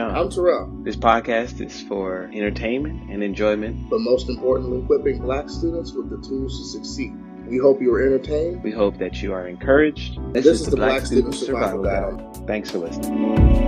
John. I'm Terrell. This podcast is for entertainment and enjoyment, but most importantly, equipping Black students with the tools to succeed. We hope you are entertained. We hope that you are encouraged. This is the Black Student Survival Guide. Thanks for listening.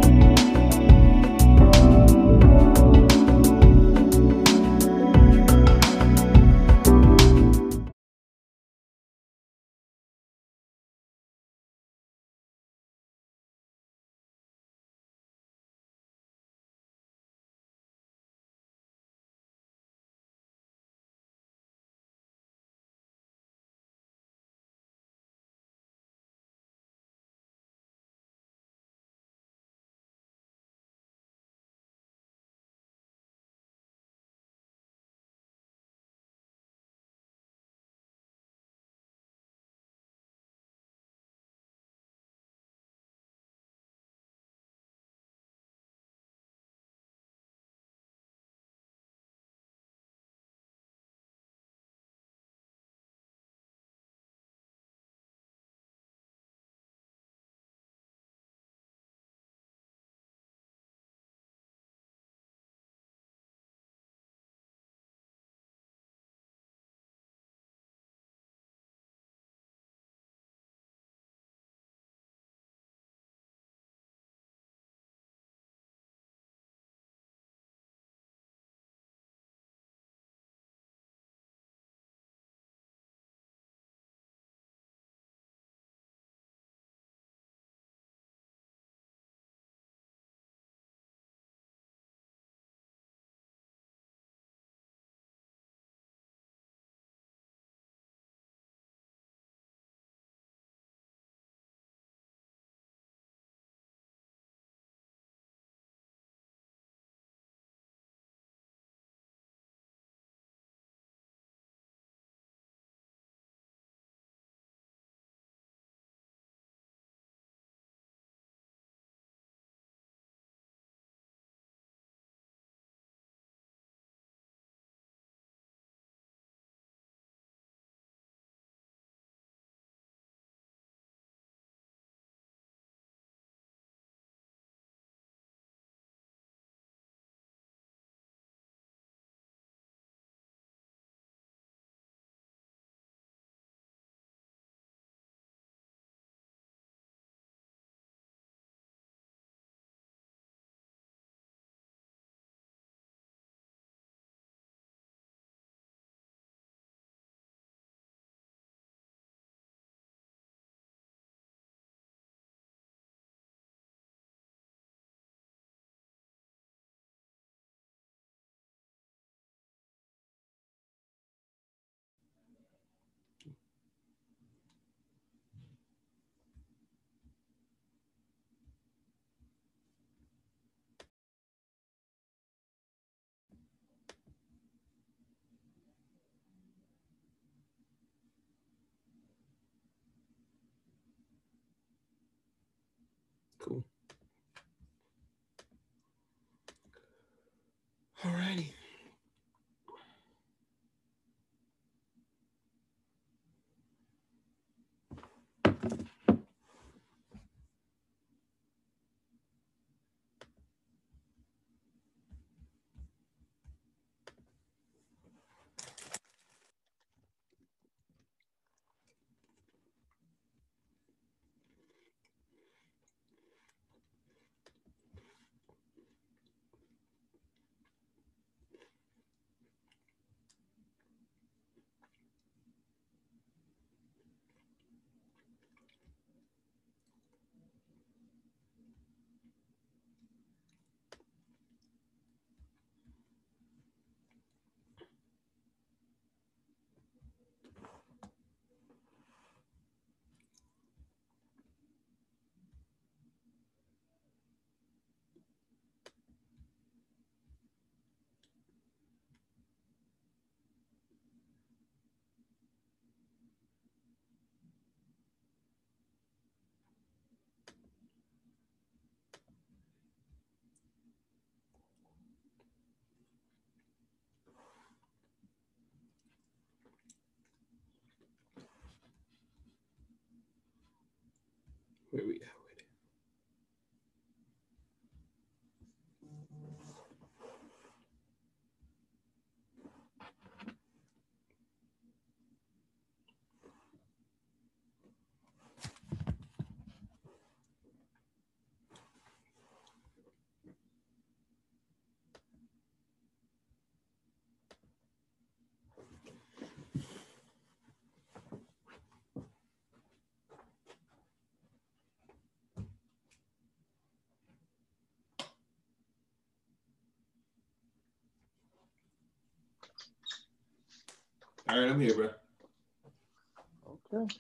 Cool. All righty. Where we at with it? All right, I'm here, bro. Okay.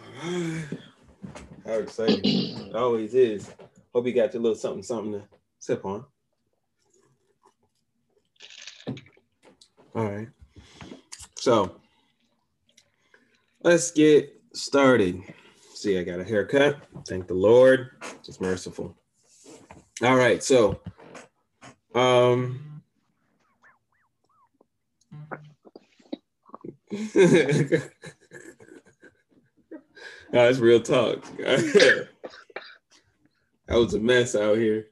All right. How exciting. It always is. Hope you got your little something, something to sip on. All right. So let's get started. See, I got a haircut. Thank the Lord. Just merciful. All right. So no, it's real talk. That was a mess out here.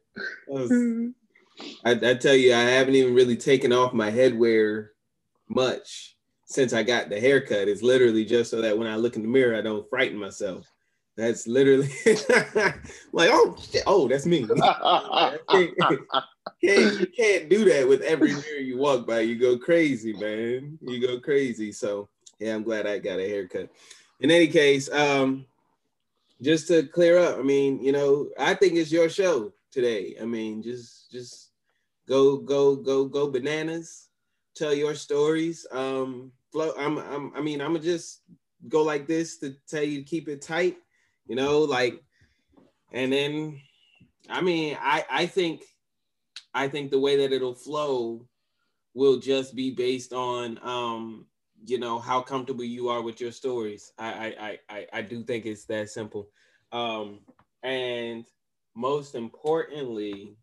I tell you, I haven't even really taken off my headwear much since I got the haircut. It's literally just so that when I look in the mirror, I don't frighten myself. That's literally like, oh, shit. Oh, that's me. You can't do that with every mirror you walk by. You go crazy, man. You go crazy. So, yeah, I'm glad I got a haircut. In any case, just to clear up, I mean, you know, I think it's your show today. I mean, just go bananas. Tell your stories. Flow. I'm gonna just go like this to tell you to keep it tight, you know, like, and then, I mean, I think the way that it'll flow will just be based on, you know, how comfortable you are with your stories. I do think it's that simple. And most importantly,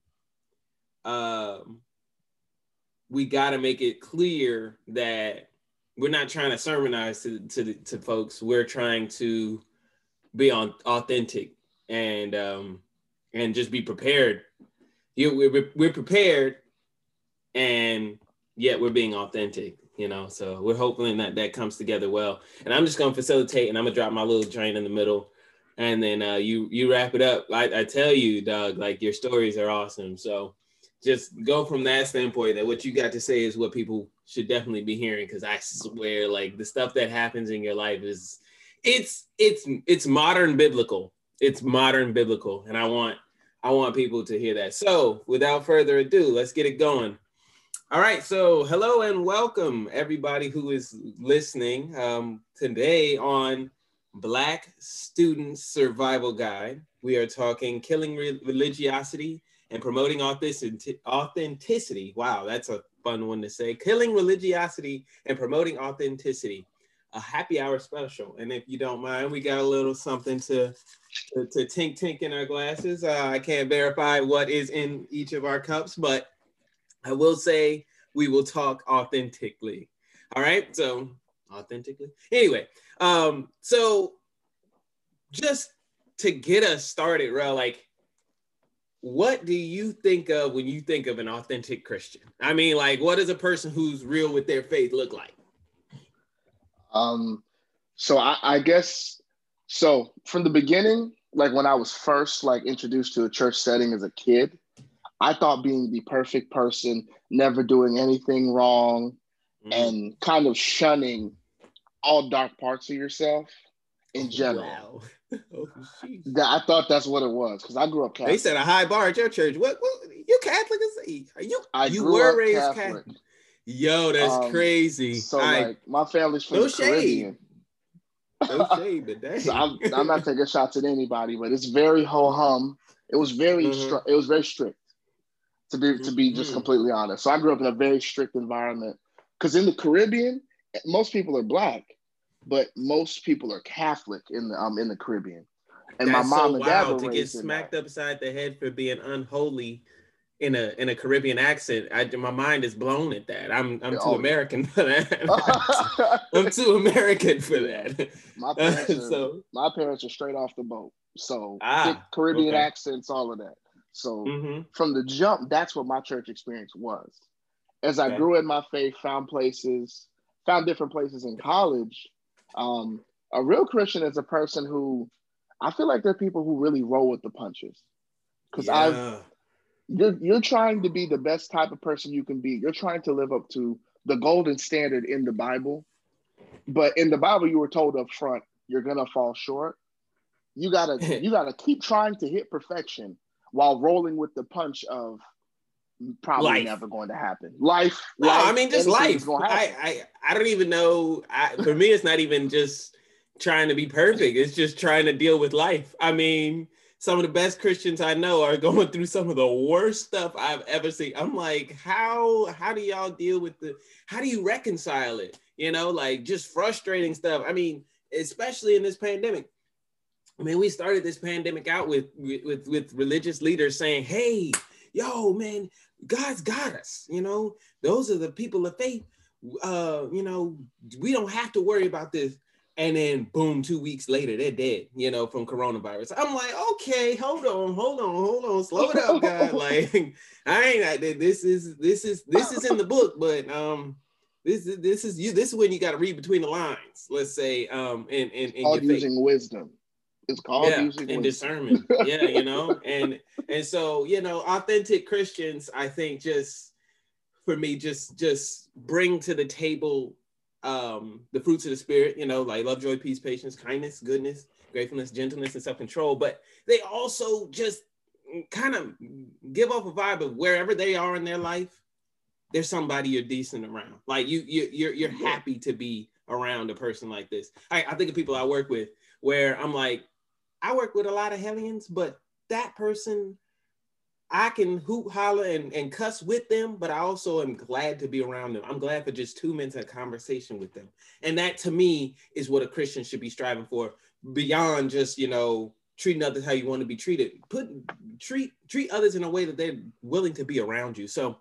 we got to make it clear that we're not trying to sermonize to folks. We're trying to be authentic and just be prepared. We're prepared, and yet we're being authentic, you know? So we're hoping that that comes together well. And I'm just going to facilitate, and I'm going to drop my little drain in the middle. And then you wrap it up. I tell you, Doug, like, your stories are awesome. So just go from that standpoint that what you got to say is what people should definitely be hearing. Cause I swear, like, the stuff that happens in your life is it's modern biblical. It's modern biblical. And I want people to hear that. So without further ado, let's get it going. All right. So hello and welcome everybody who is listening today on Black Student Survival Guide. We are talking killing religiosity and promoting authenticity. Wow, that's a fun one to say. Killing religiosity and promoting authenticity. A happy hour special. And if you don't mind, we got a little something to tink in our glasses. I can't verify what is in each of our cups, but I will say we will talk authentically. All right, so authentically. Anyway, so just to get us started, Rel, like, what do you think of when you think of an authentic Christian? I mean, like, what does a person who's real with their faith look like? So I guess, so from the beginning, like when I was first like introduced to a church setting as a kid, I thought being the perfect person, never doing anything wrong, and kind of shunning all dark parts of yourself in general. Wow. Oh, I thought that's what it was, because I grew up Catholic. They said a high bar at your church. What you Catholic? Are you? You were raised Catholic. Yo, that's crazy. So like, my family's from the Caribbean. No shade, but dang. So I'm not taking shots at anybody, but it's very ho hum. It was very strict. To be just completely honest, so I grew up in a very strict environment. Because in the Caribbean, most people are black, but most people are Catholic in the Caribbean. And that's my mom so and dad were to get smacked upside the head for being unholy in a Caribbean accent. My mind is blown at that. I'm too American for that. I'm too American for that. My parents are straight off the boat. So Caribbean accents, all of that. So from the jump, that's what my church experience was. As I grew in my faith, found different places in college. A real Christian is a person who, I feel like they're people who really roll with the punches. Because you're trying to be the best type of person you can be. You're trying to live up to the golden standard in the Bible. But in the Bible, you were told up front, you're gonna fall short. You gotta keep trying to hit perfection while rolling with the punch of probably life. Never going to happen. Life. No, life, I mean, just life. I don't even know. For me, it's not even just trying to be perfect. It's just trying to deal with life. I mean, some of the best Christians I know are going through some of the worst stuff I've ever seen. I'm like, how do y'all deal with how do you reconcile it? You know, like just frustrating stuff. I mean, especially in this pandemic. I mean, we started this pandemic out with religious leaders saying, hey, yo, man, God's got us. You know, those are the people of faith. You know, we don't have to worry about this. And then boom, 2 weeks later, they're dead, you know, from coronavirus. I'm like, okay, hold on, slow it up, God. Like, this is in the book, but this is when you got to read between the lines, let's say, in all using faith. Wisdom. It's called music and discernment. Yeah, you know, and so, you know, authentic Christians, I think, just for me, just bring to the table the fruits of the spirit, you know, like love, joy, peace, patience, kindness, goodness, gratefulness, gentleness, and self-control. But they also just kind of give off a vibe of wherever they are in their life, there's somebody you're decent around. Like you're happy to be around a person like this. I think of people I work with where I'm like, I work with a lot of hellions, but that person, I can hoop, holler, and cuss with them, but I also am glad to be around them. I'm glad for just 2 minutes of conversation with them. And that, to me, is what a Christian should be striving for, beyond just, you know, treating others how you want to be treated. Treat others in a way that they're willing to be around you. So,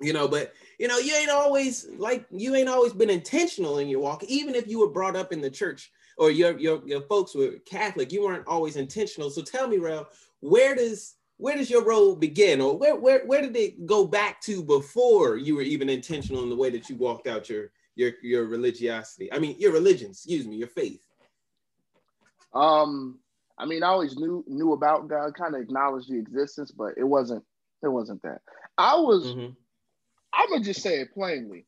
you know, but, you know, you ain't always been intentional in your walk. Even if you were brought up in the church, or your folks were Catholic, you weren't always intentional. So tell me, Ralph, where does your role begin, or where did it go back to before you were even intentional in the way that you walked out your religiosity? I mean, your religion, excuse me, your faith. I mean, I always knew about God, kind of acknowledged the existence, but it wasn't that. I'm gonna just say it plainly.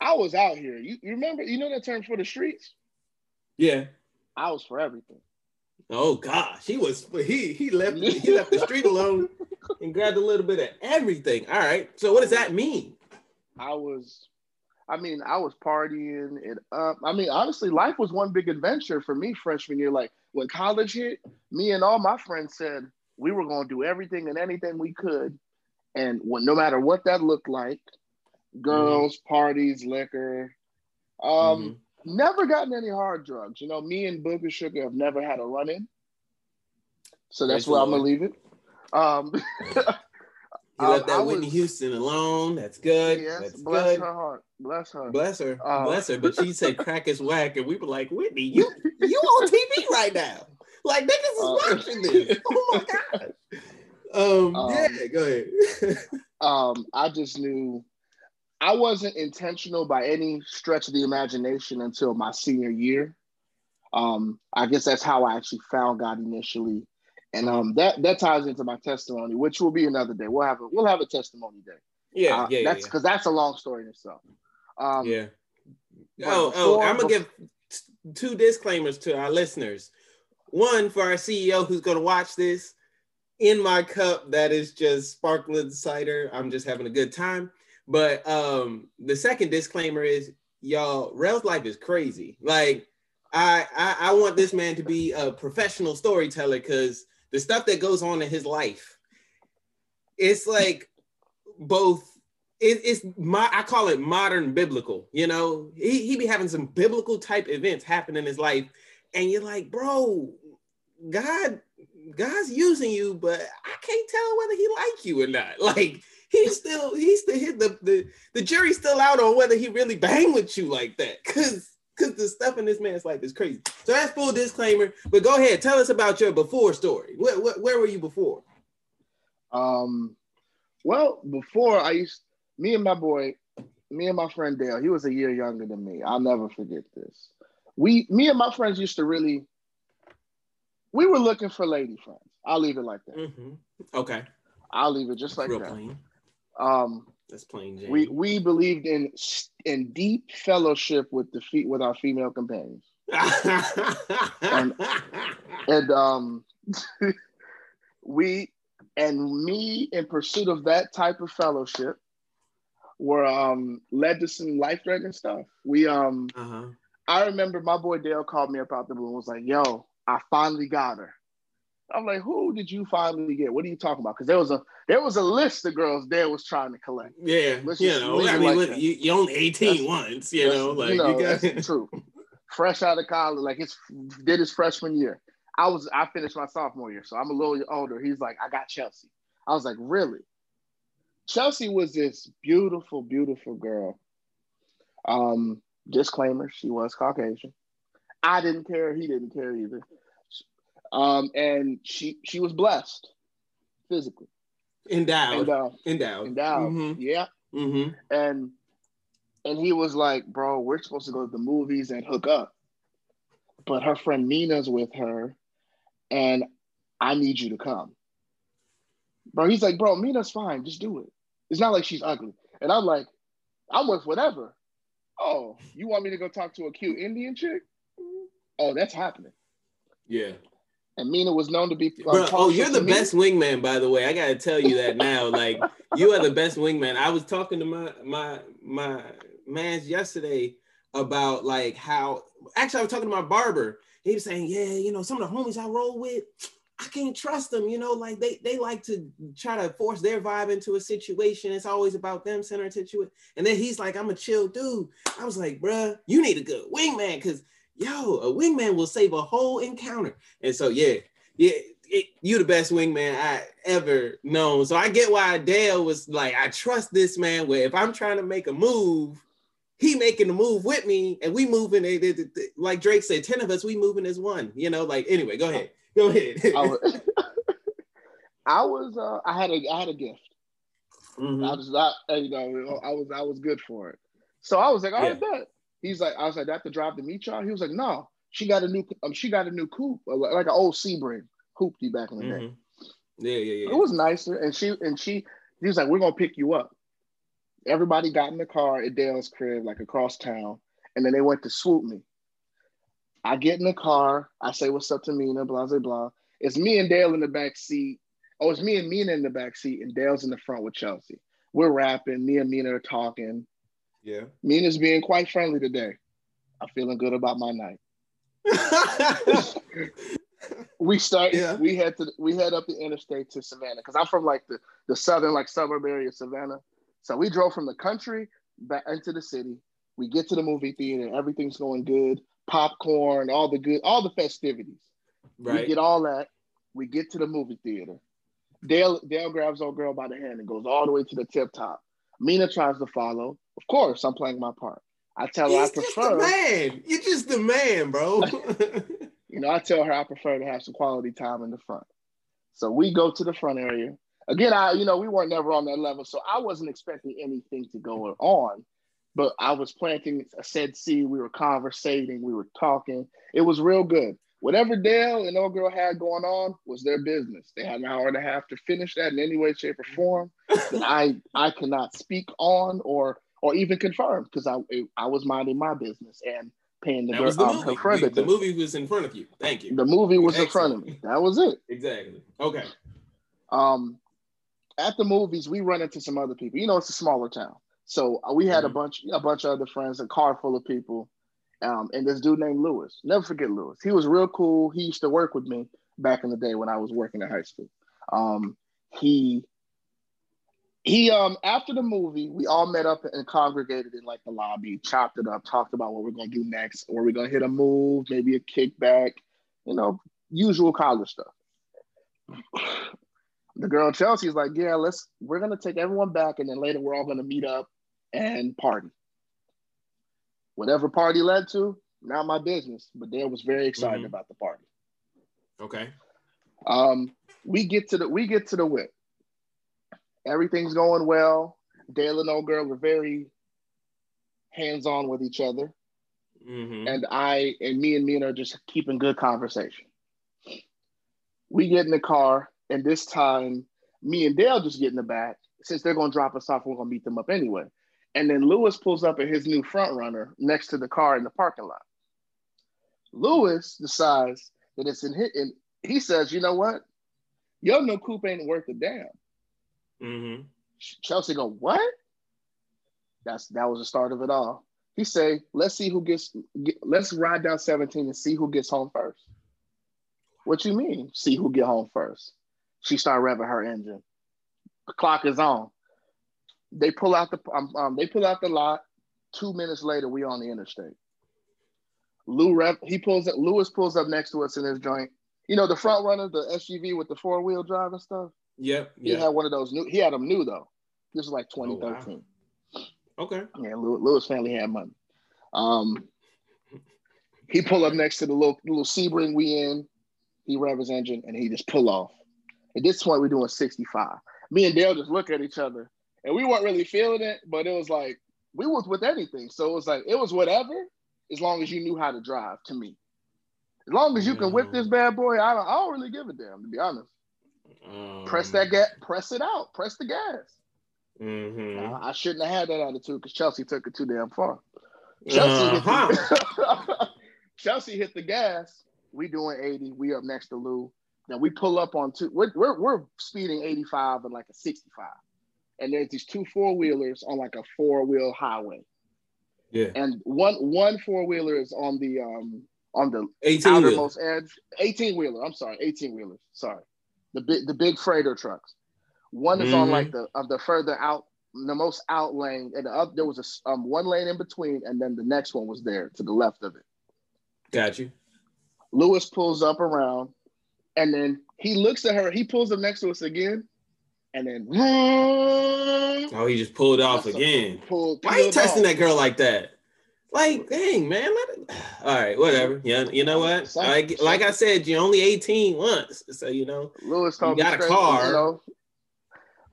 I was out here. You remember? You know that term for the streets? Yeah, I was for everything. Oh gosh, he left the street alone and grabbed a little bit of everything. All right, so what does that mean? I was partying it up. I mean, honestly, life was one big adventure for me freshman year. Like when college hit, me and all my friends said we were going to do everything and anything we could, and no matter what that looked like, girls, parties, liquor. Never gotten any hard drugs. You know, me and Booger Sugar have never had a run-in. So that's where I'm going to leave it. You left that Whitney Houston alone. That's good. Yes, that's bless good. Her heart. Bless her. Bless her. But she said crack is whack. And we were like, Whitney, you on TV right now. Like, niggas is watching this. Oh, my God. Yeah, go ahead. I just knew... I wasn't intentional by any stretch of the imagination until my senior year. I guess that's how I actually found God initially. And that ties into my testimony, which will be another day. We'll have a testimony day. Yeah, yeah. That's because that's a long story in itself. Yeah. I'm going to give two disclaimers to our listeners. One, for our CEO who's going to watch this, in my cup, that is just sparkling cider. I'm just having a good time. But the second disclaimer is, y'all, Rel's life is crazy. Like, I want this man to be a professional storyteller, because the stuff that goes on in his life, it's like both, I call it modern biblical, you know? He be having some biblical type events happen in his life, and you're like, bro, God's using you, but I can't tell whether he likes you or not. Like, the jury's still out on whether he really banged with you like that, because the stuff in this man's life is crazy. So that's full disclaimer, but go ahead, tell us about your before story. Where were you before? Well, before me and my friend Dale, he was a year younger than me. I'll never forget this. Me and my friends used to really, we were looking for lady friends. I'll leave it like that. Mm-hmm. Okay. I'll leave it just like that. Plain. That's plain Jane. We believed in deep fellowship with our female companions. and we and me in pursuit of that type of fellowship were led to some life-threatening stuff. We I remember my boy Dale called me up out the blue and was like, yo, I finally got her. I'm like, who did you finally get? What are you talking about? Because there was a list of girls Dale was trying to collect. Yeah, you know, I mean, like you only 18 once, you know, like that's true. Fresh out of college, like did his freshman year. I finished my sophomore year, so I'm a little older. He's like, I got Chelsea. I was like, really? Chelsea was this beautiful, beautiful girl. Disclaimer, she was Caucasian. I didn't care. He didn't care either. And she was blessed physically. Endowed. Mm-hmm. Yeah. Mm-hmm. And he was like, bro, we're supposed to go to the movies and hook up. But her friend Nina's with her, and I need you to come. Bro, he's like, bro, Nina's fine. Just do it. It's not like she's ugly. And I'm like, I'm with whatever. Oh, you want me to go talk to a cute Indian chick? Oh, that's happening. Yeah. And Mina was known to be... Bro, you're the best wingman, by the way. I got to tell you that now. Like, you are the best wingman. I was talking to my mans yesterday about, like, how... Actually, I was talking to my barber. He was saying, yeah, you know, some of the homies I roll with, I can't trust them. You know, like, they like to try to force their vibe into a situation. It's always about them centered to it. And then he's like, I'm a chill dude. I was like, bruh, you need a good wingman, because... Yo, a wingman will save a whole encounter. And so, you the best wingman I ever known. So I get why Dale was like, I trust this man where if I'm trying to make a move, he making the move with me and we moving, like Drake said, 10 of us, we moving as one, you know, like, anyway, go ahead. I had a gift. Mm-hmm. I was good for it. So I was like, all right, bet. He's like, I was like, I have to drive to meet y'all. He was like, no, she got a new coupe, like an old Sebring hoopty back in the day. Yeah. It was nicer, and he was like, we're gonna pick you up. Everybody got in the car at Dale's crib, like across town, and then they went to swoop me. I get in the car, I say, what's up to Mina, blah blah blah. It's me and Dale in the back seat. Oh, it's me and Mina in the back seat, and Dale's in the front with Chelsea. We're rapping. Me and Mina are talking. Yeah. Mina's being quite friendly today. I'm feeling good about my night. We head up the interstate to Savannah, because I'm from like the southern, like suburb area of Savannah. So we drove from the country back into the city. We get to the movie theater, everything's going good, popcorn, all the festivities. Right. We get all that. We get to the movie theater. Dale grabs old girl by the hand and goes all the way to the tip top. Mina tries to follow. Of course, I'm playing my part. I tell her I prefer... You're just the man, bro. You know, I tell her I prefer to have some quality time in the front. So we go to the front area. Again, we weren't never on that level, so I wasn't expecting anything to go on, but I was planting a said seed. We were conversating. We were talking. It was real good. Whatever Dale and old girl had going on was their business. They had an hour and a half to finish that in any way, shape, or form. That I cannot speak on or even confirm, because I was minding my business and paying the girl off her friend. The movie was in front of you. Thank you. The movie was in front of me. That was it. Exactly. Okay. At the movies, we run into some other people. You know, it's a smaller town, so we had a bunch of other friends, a car full of people. And this dude named Lewis, never forget Lewis. He was real cool. He used to work with me back in the day when I was working at high school. After the movie, we all met up and congregated in like the lobby, chopped it up, talked about what we're going to do next, or we're going to hit a move, maybe a kickback, you know, usual college stuff. The girl Chelsea's like, yeah, we're going to take everyone back, and then later we're all going to meet up and party. Whatever party led to, not my business, but Dale was very excited about the party. Okay. We get to the whip. Everything's going well. Dale and old girl were very hands-on with each other. Mm-hmm. And me and Mina are just keeping good conversation. We get in the car, and this time me and Dale just get in the back. Since they're gonna drop us off, we're gonna meet them up anyway. And then Lewis pulls up in his new front runner next to the car in the parking lot. Lewis decides that it's in his, and he says, you know what? Y'all know Coop ain't worth a damn. Mm-hmm. Chelsea go, what? That was the start of it all. He say, let's ride down 17 and see who gets home first. What you mean, see who get home first? She started revving her engine. The clock is on. They pull out the lot. 2 minutes later, we on the interstate. Lewis pulls up next to us in his joint. You know, the front runner, the SUV with the four-wheel drive and stuff? Yep. Yeah. He had one of those new, he had them new though. This was like 2013. Oh, wow. Okay. Yeah, Lewis family had money. He pull up next to the little Sebring we in. He rev his engine and he just pull off. At this point, we're doing 65. Me and Dale just look at each other and we weren't really feeling it, but it was like, we was with anything. So it was like, it was whatever, as long as you knew how to drive to me. As long as you can whip this bad boy, I don't really give a damn, to be honest. Press the gas. Mm-hmm. Now, I shouldn't have had that attitude because Chelsea took it too damn far. Chelsea hit the gas. We doing 80. We up next to Lou. Now we pull up on two. We're speeding 85 and like a 65. And there's these two four-wheelers on like a four-wheel highway. Yeah. And one four-wheeler is on the 18-wheeler edge. 18-wheeler. I'm sorry. 18-wheelers. Sorry. The big freighter trucks. One is on like the further out, the most out lane, and there was a one lane in between, and then the next one was there to the left of it. Got you. Lewis pulls up around, and then he looks at her. He pulls up next to us again, and then he just pulled off again. Why are you testing that girl like that? Like, dang, man. All right, whatever. Yeah, you know what? Like I said, you're only 18 once, so you know. Lewis told me, you got a car. You know,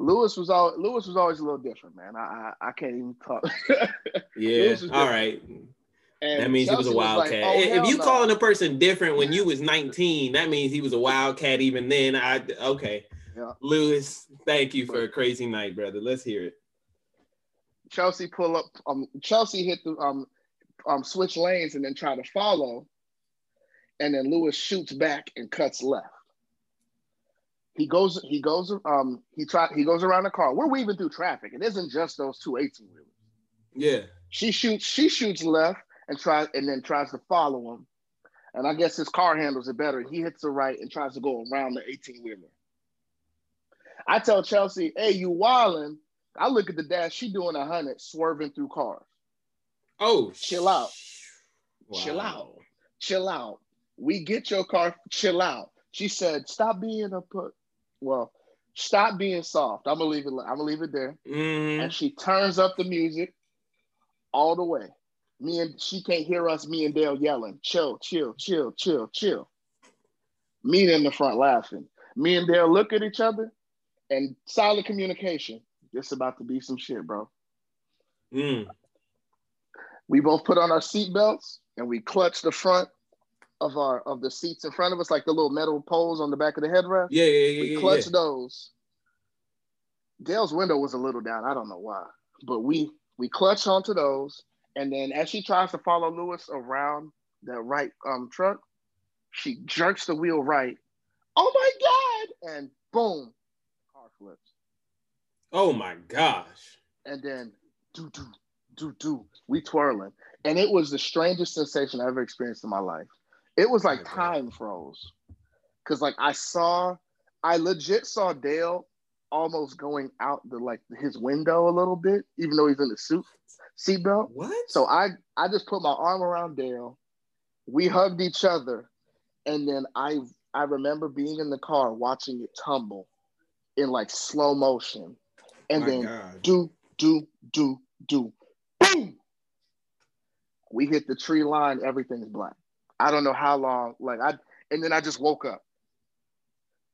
Lewis was always a little different, man. I can't even talk. Yeah. All right. And that means Chelsea he was a wildcat. Like, oh, if you calling a person different when you was 19, that means he was a wildcat even then. Okay. Yeah. Lewis, thank you for a crazy night, brother. Let's hear it. Chelsea pull up. Chelsea hit the switch lanes and then try to follow, and then Lewis shoots back and cuts left. He goes around the car. We're weaving through traffic. It isn't just those two 18-wheelers. Yeah. She shoots left and then tries to follow him. And I guess his car handles it better. He hits the right and tries to go around the 18-wheeler. I tell Chelsea, hey, you wildin'. I look at the dash, she doing 100, swerving through cars. Oh, chill out. Wow. Chill out. Chill out. We get your car. Chill out. She said, stop being soft. I'm gonna leave it there. Mm-hmm. And she turns up the music all the way. She can't hear us, me and Dale yelling, chill, chill, chill, chill, chill. Me in the front laughing. Me and Dale look at each other and solid communication. It's about to be some shit, bro. Mm. We both put on our seatbelts and we clutch the front of the seats in front of us, like the little metal poles on the back of the headrest. We clutched those. Dale's window was a little down. I don't know why, but we clutched onto those. And then as she tries to follow Lewis around that right truck, she jerks the wheel right. Oh my God! And boom, car flips. Oh my gosh. And then doo doo. We twirling, and it was the strangest sensation I ever experienced in my life. It was like time froze, because like I legit saw Dale almost going out the like his window a little bit, even though he's in the seatbelt. What? So I just put my arm around Dale, we hugged each other, and then I remember being in the car watching it tumble in like slow motion, and then do. Boom! We hit the tree line, everything's black. I don't know how long, and then I just woke up.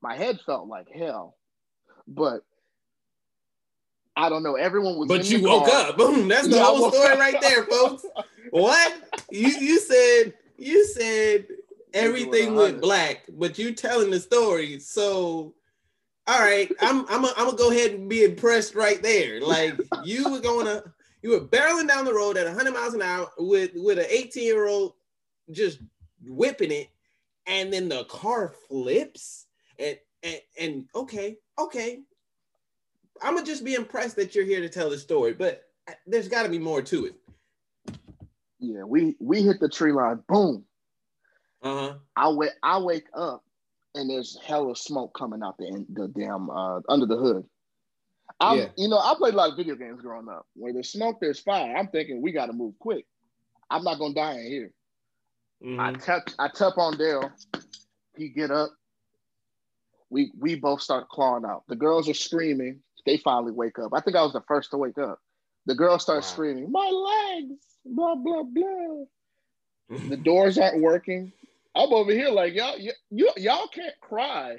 My head felt like hell, but I don't know, everyone was But you woke up, boom, that's the whole story right there, folks. What? You said everything went black, but you telling the story, so... All right, I'm gonna go ahead and be impressed right there. Like you were barreling down the road at 100 miles an hour with an 18-year-old just whipping it, and then the car flips, and and okay, I'm gonna just be impressed that you're here to tell the story, but there's got to be more to it. Yeah, we hit the tree line, boom. I wake up and there's hella smoke coming out the damn under the hood. Yeah. You know, I played a lot of video games growing up. Where there's smoke, there's fire. I'm thinking we got to move quick. I'm not gonna die in here. Mm-hmm. I tap on Dale. He get up. We both start clawing out. The girls are screaming. They finally wake up. I think I was the first to wake up. The girls start screaming, my legs, blah, blah, blah. The doors aren't working. I'm over here like, y'all can't cry.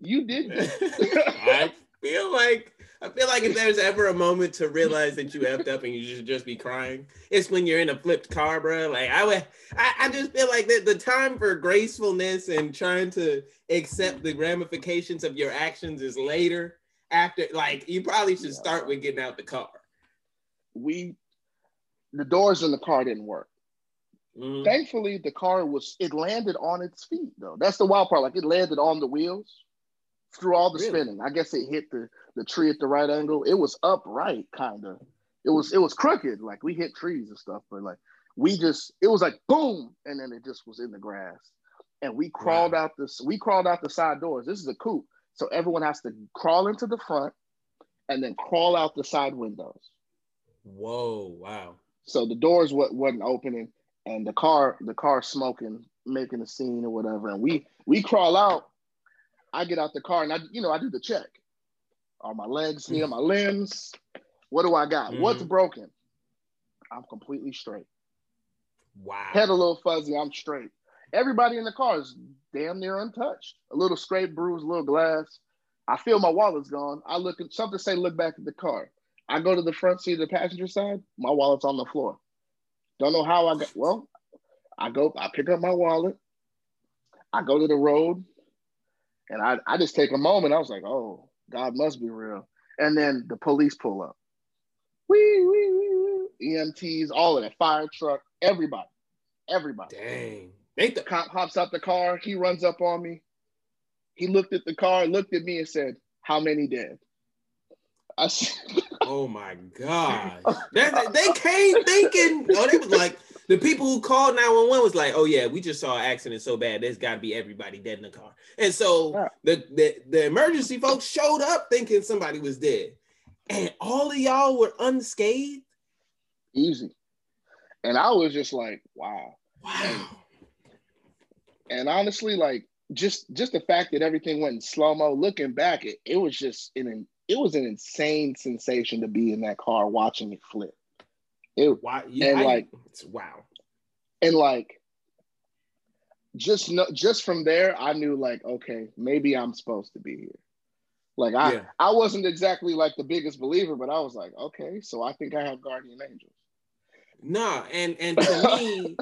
You didn't. I feel like if there's ever a moment to realize that you effed up and you should just be crying, it's when you're in a flipped car, bro. Like I just feel like that the time for gracefulness and trying to accept the ramifications of your actions is later. After, like, you probably should start with getting out the car. The doors in the car didn't work. Mm-hmm. Thankfully, the car it landed on its feet though. That's the wild part. Like it landed on the wheels. Through all the spinning, I guess it hit the tree at the right angle. It was upright, kind of. It was crooked, like we hit trees and stuff. But like it was like boom, and then it just was in the grass. And we crawled out the side doors. This is a coupe, so everyone has to crawl into the front, and then crawl out the side windows. Whoa! Wow! So the doors wasn't opening, and the car smoking, making a scene or whatever. And we crawl out. I get out the car and I do the check. Are my legs here, my limbs? What do I got? Mm-hmm. What's broken? I'm completely straight. Wow. Head a little fuzzy, I'm straight. Everybody in the car is damn near untouched. A little scrape, bruise, a little glass. I feel my wallet's gone. I look at something, say look back at the car. I go to the front seat of the passenger side, my wallet's on the floor. Don't know how I got, well, I pick up my wallet. I go to the road. And I just take a moment. I was like, oh, God must be real. And then the police pull up. Wee, wee, wee, wee. EMTs, all of that. Fire truck, everybody. Dang. The cop hops out the car. He runs up on me. He looked at the car, looked at me and said, how many dead? I said, oh, my God. They came thinking, oh, they was like, the people who called 911 was like, oh yeah, we just saw an accident so bad, there's gotta be everybody dead in the car. And so the emergency folks showed up thinking somebody was dead. And all of y'all were unscathed? Easy. And I was just like, wow. Wow. And honestly, like just the fact that everything went in slow-mo, looking back, it was just an insane sensation to be in that car watching it flip. It's wow. And like just from there I knew like, okay, maybe I'm supposed to be here. Like I wasn't exactly like the biggest believer, but I was like, okay, so I think I have guardian angels. No, and to me,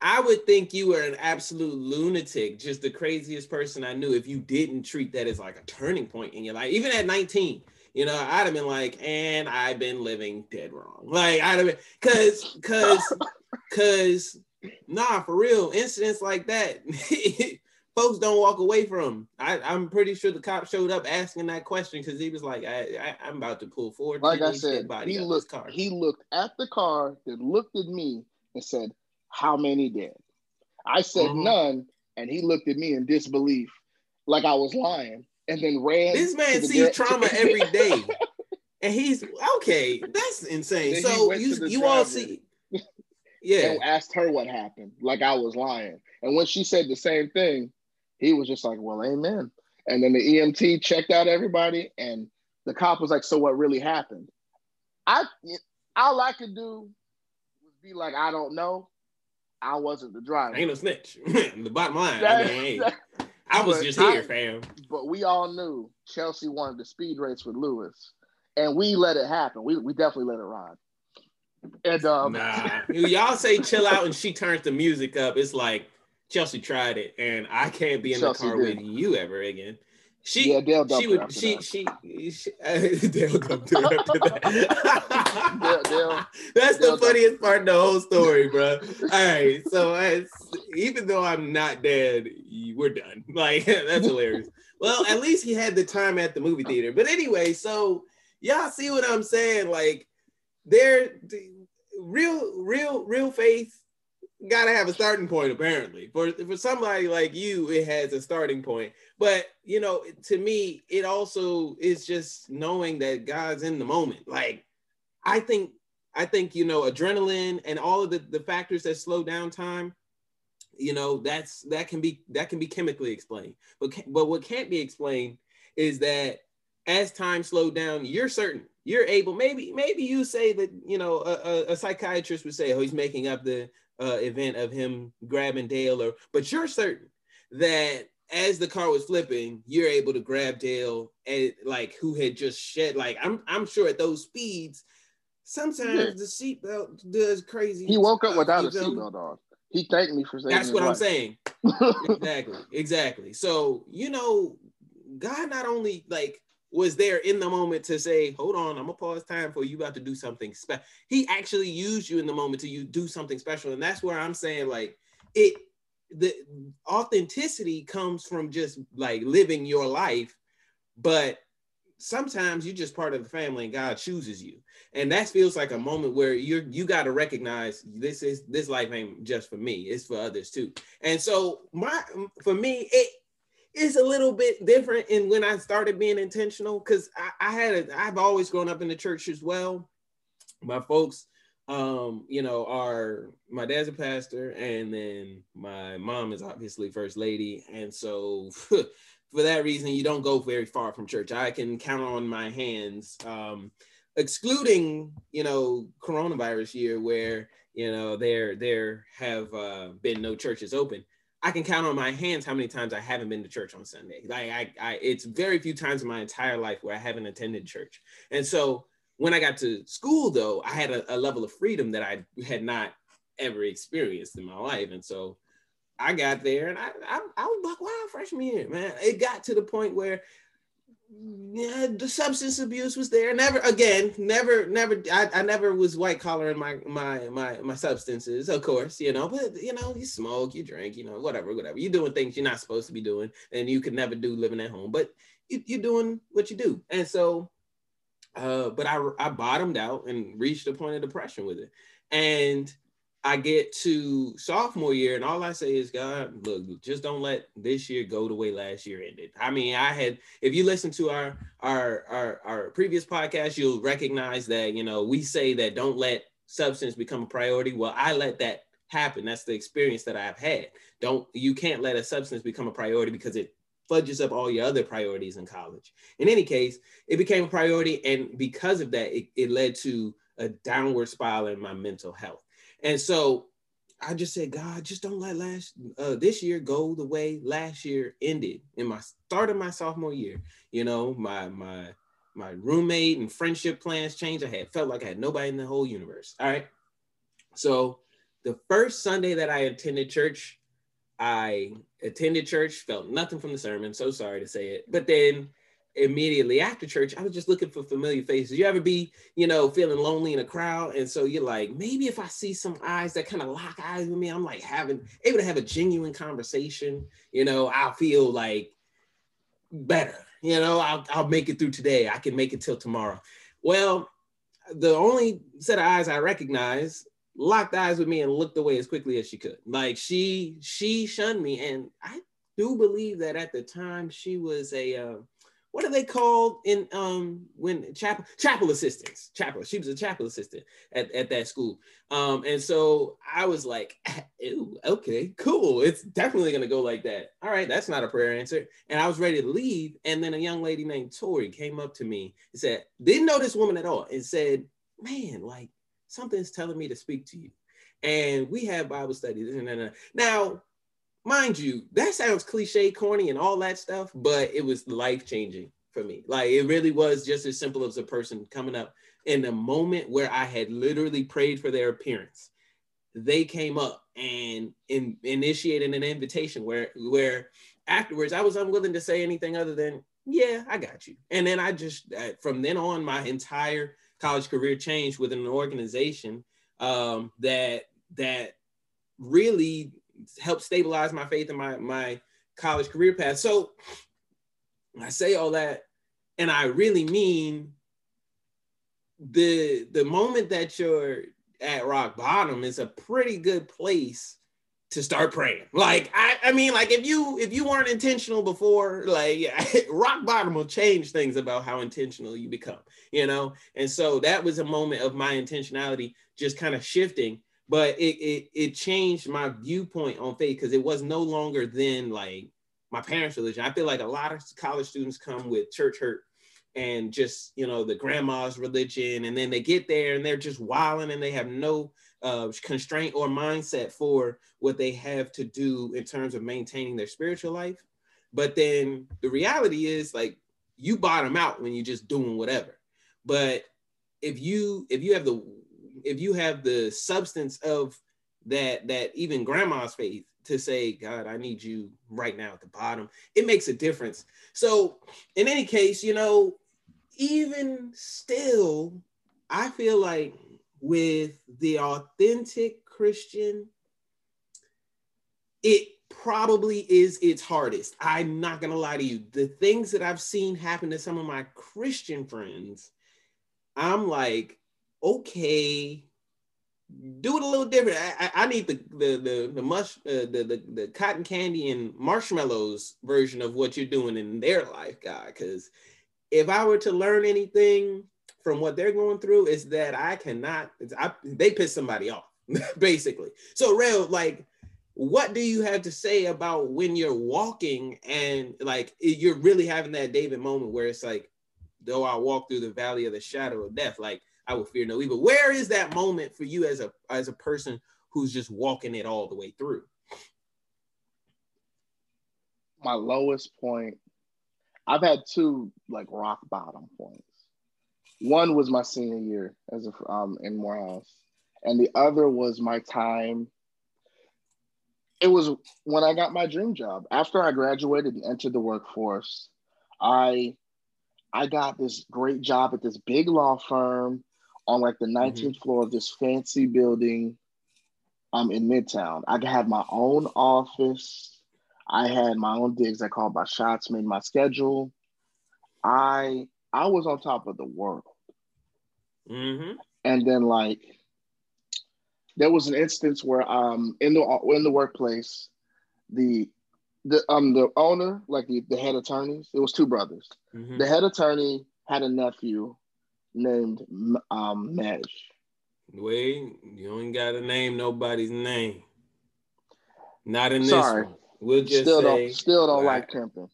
I would think you were an absolute lunatic, just the craziest person I knew if you didn't treat that as like a turning point in your life, even at 19. You know, I'd have been like, and I've been living dead wrong. Like, I'd have been, cause, nah, for real, incidents like that, folks don't walk away from. I'm pretty sure the cop showed up asking that question because he was like, I'm about to pull forward. Like I said, he looked at the car, then looked at me and said, how many dead? I said none, and he looked at me in disbelief, like I was lying. And then ran. This man sees trauma every day, and he's okay. That's insane. Then so you all see, and asked her what happened, like I was lying. And when she said the same thing, he was just like, "Well, amen." And then the EMT checked out everybody, and the cop was like, "So what really happened?" All I could do was be like, "I don't know. I wasn't the driver. I ain't no snitch." The bottom line, I was just here, fam. But we all knew Chelsea wanted the speed race with Lewis, and we let it happen. We definitely let it ride. And y'all say chill out, and she turns the music up. It's like Chelsea tried it, and I can't be in the car with you ever again. Dale dumped her after that. That's Dale, the funniest part of the whole story, bro. All right, so even though I'm not dead, we're done. Like, that's hilarious. Well, at least he had the time at the movie theater. But anyway, so y'all see what I'm saying? Like, real faith gotta have a starting point, apparently. For somebody like you, it has a starting point. But, you know, to me, it also is just knowing that God's in the moment. Like, I think, you know, adrenaline and all of the factors that slow down time, you know, that can be chemically explained. But what can't be explained is that as time slowed down, you're certain, you're able, maybe you say that, you know, a psychiatrist would say, oh, he's making up the event of him grabbing Dale, but you're certain that as the car was flipping, you're able to grab Dale, and like who had just shed. Like I'm sure at those speeds, sometimes the seatbelt does crazy. He woke up without a seatbelt on. He thanked me for saying that's what I'm saying. Exactly. So you know, God not only like was there in the moment to say, hold on, I'm gonna pause time for you about to do something special. He actually used you in the moment to do something special. And that's where I'm saying, like, the authenticity comes from just like living your life, but sometimes you're just part of the family and God chooses you. And that feels like a moment where you got to recognize this life ain't just for me, it's for others too. And so for me, it's a little bit different in when I started being intentional, because I've always grown up in the church as well. My folks, you know, my dad's a pastor, and then my mom is obviously first lady. And so for that reason, you don't go very far from church. I can count on my hands, excluding, you know, coronavirus year where, you know, there have been no churches open. I can count on my hands how many times I haven't been to church on Sunday. Like it's very few times in my entire life where I haven't attended church. And so when I got to school though, I had a level of freedom that I had not ever experienced in my life. And so I got there and I was like, wow, freshman year, man. It got to the point where the substance abuse was there. I never was white collar in my substances, of course, you know, but you know, you smoke, you drink, you know, whatever, you're doing things you're not supposed to be doing and you could never do living at home, but you're doing what you do. And so, but I bottomed out and reached a point of depression with it. And I get to sophomore year and all I say is, God, look, just don't let this year go the way last year ended. I mean, if you listen to our previous podcast, you'll recognize that, you know, we say that don't let substance become a priority. Well, I let that happen. That's the experience that I've had. You can't let a substance become a priority because it fudges up all your other priorities in college. In any case, it became a priority. And because of that, it led to a downward spiral in my mental health. And so I just said, God, just don't let this year go the way last year ended. In my start of my sophomore year, you know, my roommate and friendship plans changed. I felt like I had nobody in the whole universe. All right. So the first Sunday that I attended church, felt nothing from the sermon. So sorry to say it. But then immediately after church, I was just looking for familiar faces. You ever be, you know, feeling lonely in a crowd? And so you're like, maybe if I see some eyes that kind of lock eyes with me, I'm like able to have a genuine conversation, you know, I'll feel like better, you know, I'll make it through today. I can make it till tomorrow. Well, the only set of eyes I recognized locked eyes with me and looked away as quickly as she could. Like she shunned me. And I do believe that at the time she was a, what are they called in when chapel assistants? She was a chapel assistant at that school. And so I was like, okay, cool. It's definitely gonna go like that. All right, that's not a prayer answer. And I was ready to leave. And then a young lady named Tori came up to me and said, didn't know this woman at all, and said, man, like something's telling me to speak to you. And we have Bible studies. Now, mind you, that sounds cliche, corny, and all that stuff, but it was life-changing for me. Like, it really was just as simple as a person coming up in the moment where I had literally prayed for their appearance. They came up and initiated an invitation where afterwards I was unwilling to say anything other than, yeah, I got you. And then I just, from then on, my entire college career changed within an organization that really helped stabilize my faith in my college career path. So I say all that, and I really mean the moment that you're at rock bottom is a pretty good place to start praying. Like, I mean, like if you weren't intentional before, like rock bottom will change things about how intentional you become, you know? And so that was a moment of my intentionality just kind of shifting, but it changed my viewpoint on faith, because it was no longer then like my parents' religion. I feel like a lot of college students come with church hurt and just, you know, the grandma's religion. And then they get there and they're just wilding and they have no constraint or mindset for what they have to do in terms of maintaining their spiritual life. But then the reality is, like, you bottom out when you're just doing whatever. But if you have the substance of that even grandma's faith to say, God, I need you right now at the bottom, it makes a difference. So in any case, you know, even still, I feel like with the authentic Christian, it probably is its hardest. I'm not gonna lie to you. The things that I've seen happen to some of my Christian friends, I'm like, okay, do it a little different. I need the cotton candy and marshmallows version of what you're doing in their life, God. Because if I were to learn anything from what they're going through, is that they piss somebody off, basically. So, Rev, like, what do you have to say about when you're walking and like you're really having that David moment where it's like, though I walk through the valley of the shadow of death, like I will fear no evil. Where is that moment for you as a person who's just walking it all the way through? My lowest point, I've had two like rock bottom points. One was my senior year as in Morehouse, and the other was my time. It was when I got my dream job. After I graduated and entered the workforce, I got this great job at this big law firm on like the 19th floor of this fancy building in Midtown. I had my own office. I had my own digs. I called my shots, made my schedule. I was on top of the world. Mm-hmm. And then like, there was an instance where in the workplace, the owner, like the head attorneys, it was two brothers. Mm-hmm. The head attorney had a nephew named Mej. Wait, you ain't got to name nobody's name. Not in this one. We'll just still don't like pimping.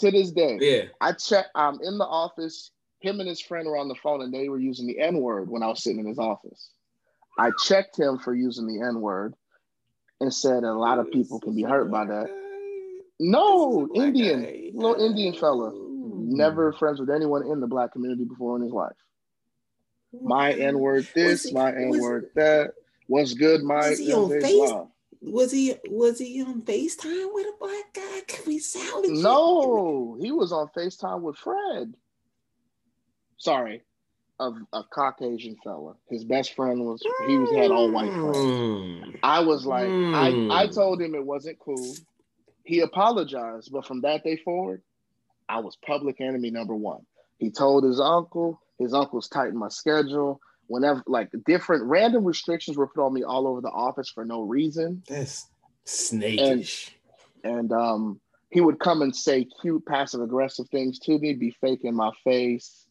To this day, yeah. I checked. I'm in the office. Him and his friend were on the phone, and they were using the N-word when I was sitting in his office. I checked him for using the N-word, and said a lot of people can be hurt by that. No, Indian fella, never friends with anyone in the Black community before in his life. My N-word this, my N-word that. What's good, my N-word. Was he on FaceTime with a Black guy? Can we salvage him? No, he was on FaceTime with Fred. Sorry, a Caucasian fella. His best friend was had all white friends. I was like, I told him it wasn't cool. He apologized, but from that day forward, I was public enemy number one. He told his uncle. His uncle's tightened my schedule. Whenever, like, different random restrictions were put on me all over the office for no reason. That's snakish. And he would come and say cute, passive-aggressive things to me, be fake in my face.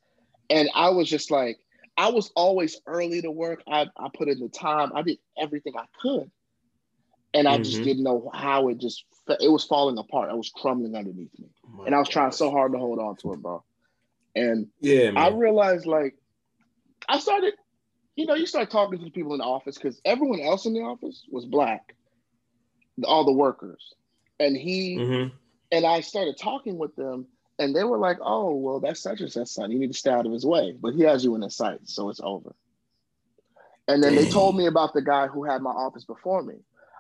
And I was just like, I was always early to work. I put in the time. I did everything I could. And I just didn't know how it was falling apart. I was crumbling underneath me. Oh, and I was trying so hard to hold on to it, bro. And yeah, man. I realized, like, I started, you know, you start talking to the people in the office because everyone else in the office was Black, all the workers. And I started talking with them, and they were like, oh, well, that's such and such son. You need to stay out of his way. But he has you in his sight, so it's over. And then they told me about the guy who had my office before me.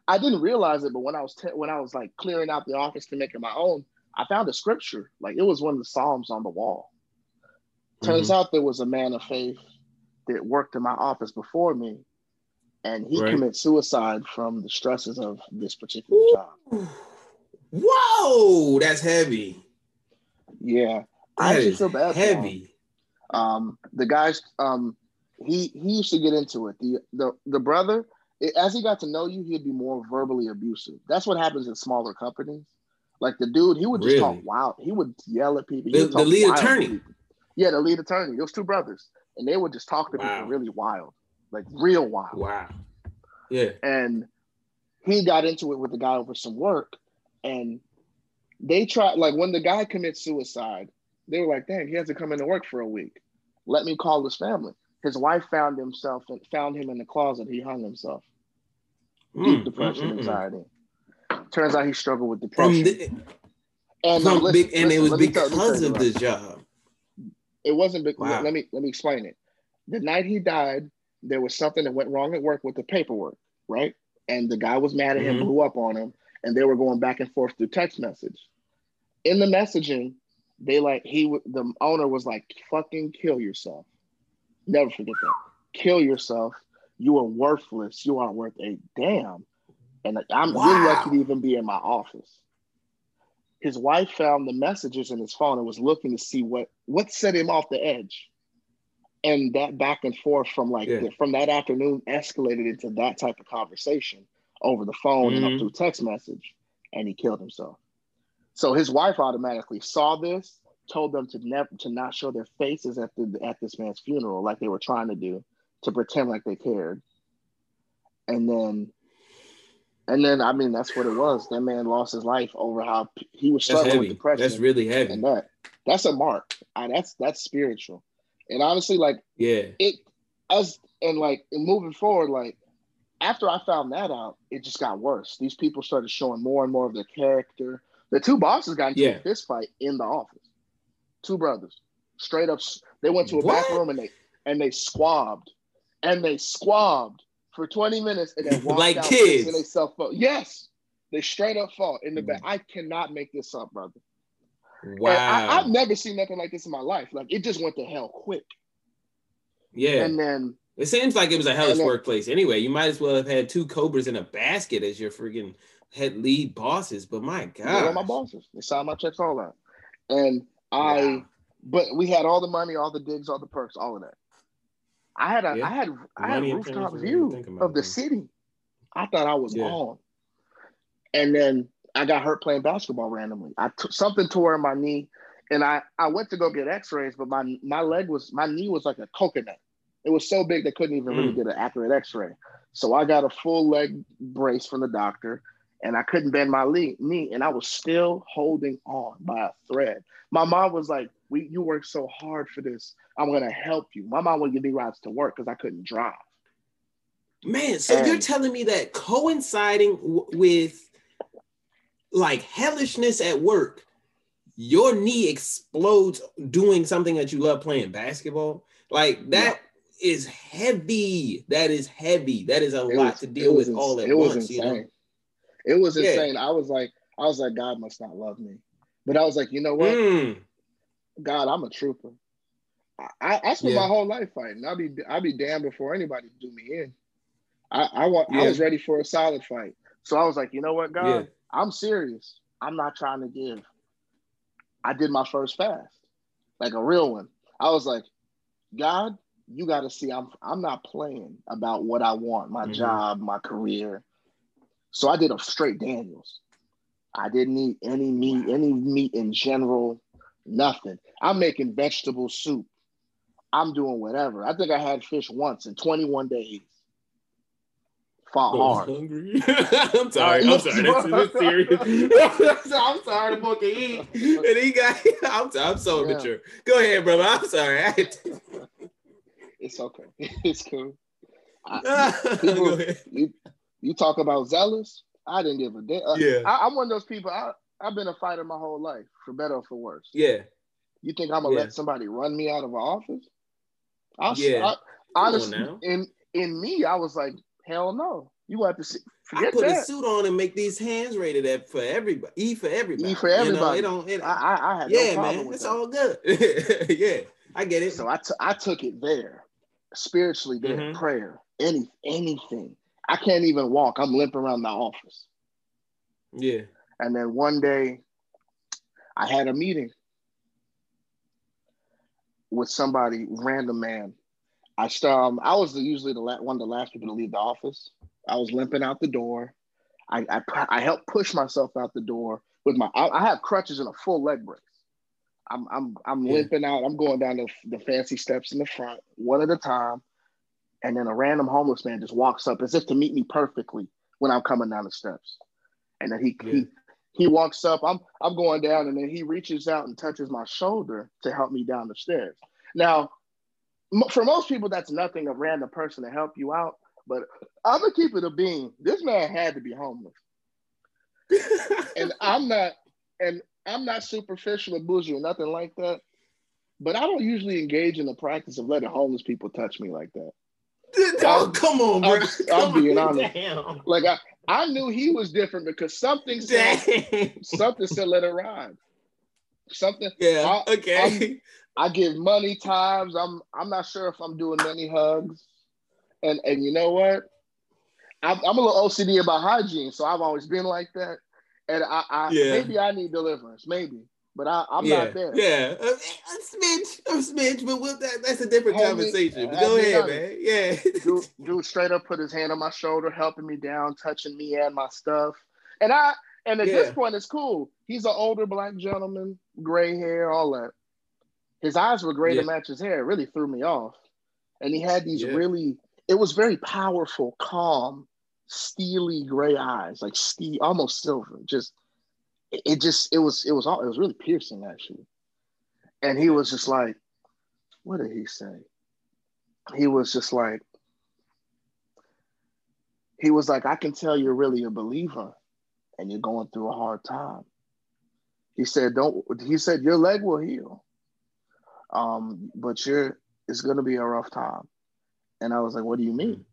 I didn't realize it, but when I was like clearing out the office to make it my own, I found a scripture, like it was one of the Psalms on the wall. Turns out there was a man of faith that worked in my office before me, and he committed suicide from the stresses of this particular job. Whoa, that's heavy. Yeah, I actually feel bad. Heavy. The guys, he used to get into it. The brother, as he got to know you, he'd be more verbally abusive. That's what happens in smaller companies. Like the dude, he would just talk wild. He would yell at people. The lead attorney. People. Yeah, the lead attorney. Those two brothers, and they would just talk to people really wild, like real wild. Wow. Yeah. And he got into it with the guy over some work, and they tried. Like when the guy commits suicide, they were like, "Dang, he hasn't come into work for a week. Let me call his family." His wife found him in the closet. He hung himself. Deep depression, anxiety. Turns out he struggled with depression. And it was because of the job. It wasn't because. Wow. Let me explain it. The night he died, there was something that went wrong at work with the paperwork, right? And the guy was mad at him, blew up on him, and they were going back and forth through text message. In the messaging, the owner was like, "Fucking kill yourself." Never forget that. Kill yourself. You are worthless. You aren't worth a damn. And I'm really lucky to even be in my office. His wife found the messages in his phone and was looking to see what set him off the edge. And that back and forth from that afternoon escalated into that type of conversation over the phone and up through text message. And he killed himself. So his wife automatically saw this, told them to not show their faces at this man's funeral, like they were trying to do, to pretend like they cared. And then, I mean, that's what it was. That man lost his life over how he was struggling with depression. That's really heavy. And that's a mark. That's spiritual. And honestly, moving forward, after I found that out, it just got worse. These people started showing more and more of their character. The two bosses got into a fist fight in the office. Two brothers, straight up. They went to a back room and they squabbed, for 20 minutes, and then walked out kids. And they self-fought. Yes, they straight up fought in the back. I cannot make this up, brother. Wow. I've never seen nothing like this in my life. Like, it just went to hell quick. Yeah. And then it seems like it was a hellish workplace. Anyway, you might as well have had two cobras in a basket as your freaking head lead bosses. But my God, they're my bosses. They signed my checks, all that. And but we had all the money, all the digs, all the perks, all of that. I had a rooftop view of the city. I thought I was on. And then I got hurt playing basketball randomly. Something tore in my knee, and I went to go get x-rays, but my knee was like a coconut. It was so big they couldn't even really get an accurate x-ray. So I got a full leg brace from the doctor, and I couldn't bend my knee, and I was still holding on by a thread. My mom was like, "You worked so hard for this. I'm going to help you." My mom wouldn't give me rides to work because I couldn't drive. Man, so you're telling me that coinciding with hellishness at work, your knee explodes doing something that you love, playing basketball? Is heavy. That is heavy. That is a lot to deal with all at once. It was insane. It was insane. I was like, God must not love me. But I was like, you know what? God, I'm a trooper. I spent my whole life fighting. I'll be damned before anybody do me in. I was ready for a solid fight. So I was like, you know what, God? Yeah. I'm serious. I'm not trying to give. I did my first fast, like a real one. I was like, God, you got to see I'm not playing about what I want, my job, my career. So I did a straight Daniels. I didn't eat any meat in general. Nothing. I'm making vegetable soup. I'm doing whatever. I think I had fish once in 21 days. Fought hard. I'm sorry. That's serious. I'm sorry to fucking eat. And he got. I'm so immature. Go ahead, brother. I'm sorry. It's okay. It's cool. Go ahead. You talk about zealous. I didn't give a damn. I'm one of those people. I've been a fighter my whole life, for better or for worse. Yeah. You think I'm going to let somebody run me out of an office? Honestly, in me, I was like, hell no. You will have to see. Forget I put that. A suit on and make these hands rated at for everybody. E for everybody. E for everybody. You know, it don't. It, I had no problem man, with it's that. All good. Yeah, I get it. So I took it there, spiritually there, prayer, anything. I can't even walk. I'm limping around the office. Yeah. And then one day, I had a meeting with somebody, random man. I was usually one of the last people to leave the office. I was limping out the door. I helped push myself out the door with my. I have crutches and a full leg brace. I'm limping out. I'm going down the fancy steps in the front, one at a time, and then a random homeless man just walks up as if to meet me perfectly when I'm coming down the steps, and then he walks up. I'm going down, and then he reaches out and touches my shoulder to help me down the stairs. Now, for most people, that's nothing, a random person to help you out. But I'm going to keep it a bean. This man had to be homeless. and I'm not superficial or bougie or nothing like that. But I don't usually engage in the practice of letting homeless people touch me like that. Oh, come on, bro. I'm being honest. Damn. Like, I knew he was different because something said let it ride. Something. Yeah, okay. I give money times. I'm not sure if I'm doing many hugs. And you know what? I'm a little OCD about hygiene, so I've always been like that. And maybe I need deliverance, maybe. But I'm not there. Yeah, a smidge, but that's a different conversation. But go ahead, man. Yeah. Dude straight up put his hand on my shoulder, helping me down, touching me and my stuff. And at this point, it's cool. He's an older black gentleman, gray hair, all that. His eyes were gray to match his hair. It really threw me off. And he had these it was very powerful, calm, steely gray eyes, like steel, almost silver. It was really piercing, actually. And he was just like, what did he say? He was just like, I can tell you're really a believer and you're going through a hard time. He said, your leg will heal. But it's going to be a rough time. And I was like, what do you mean?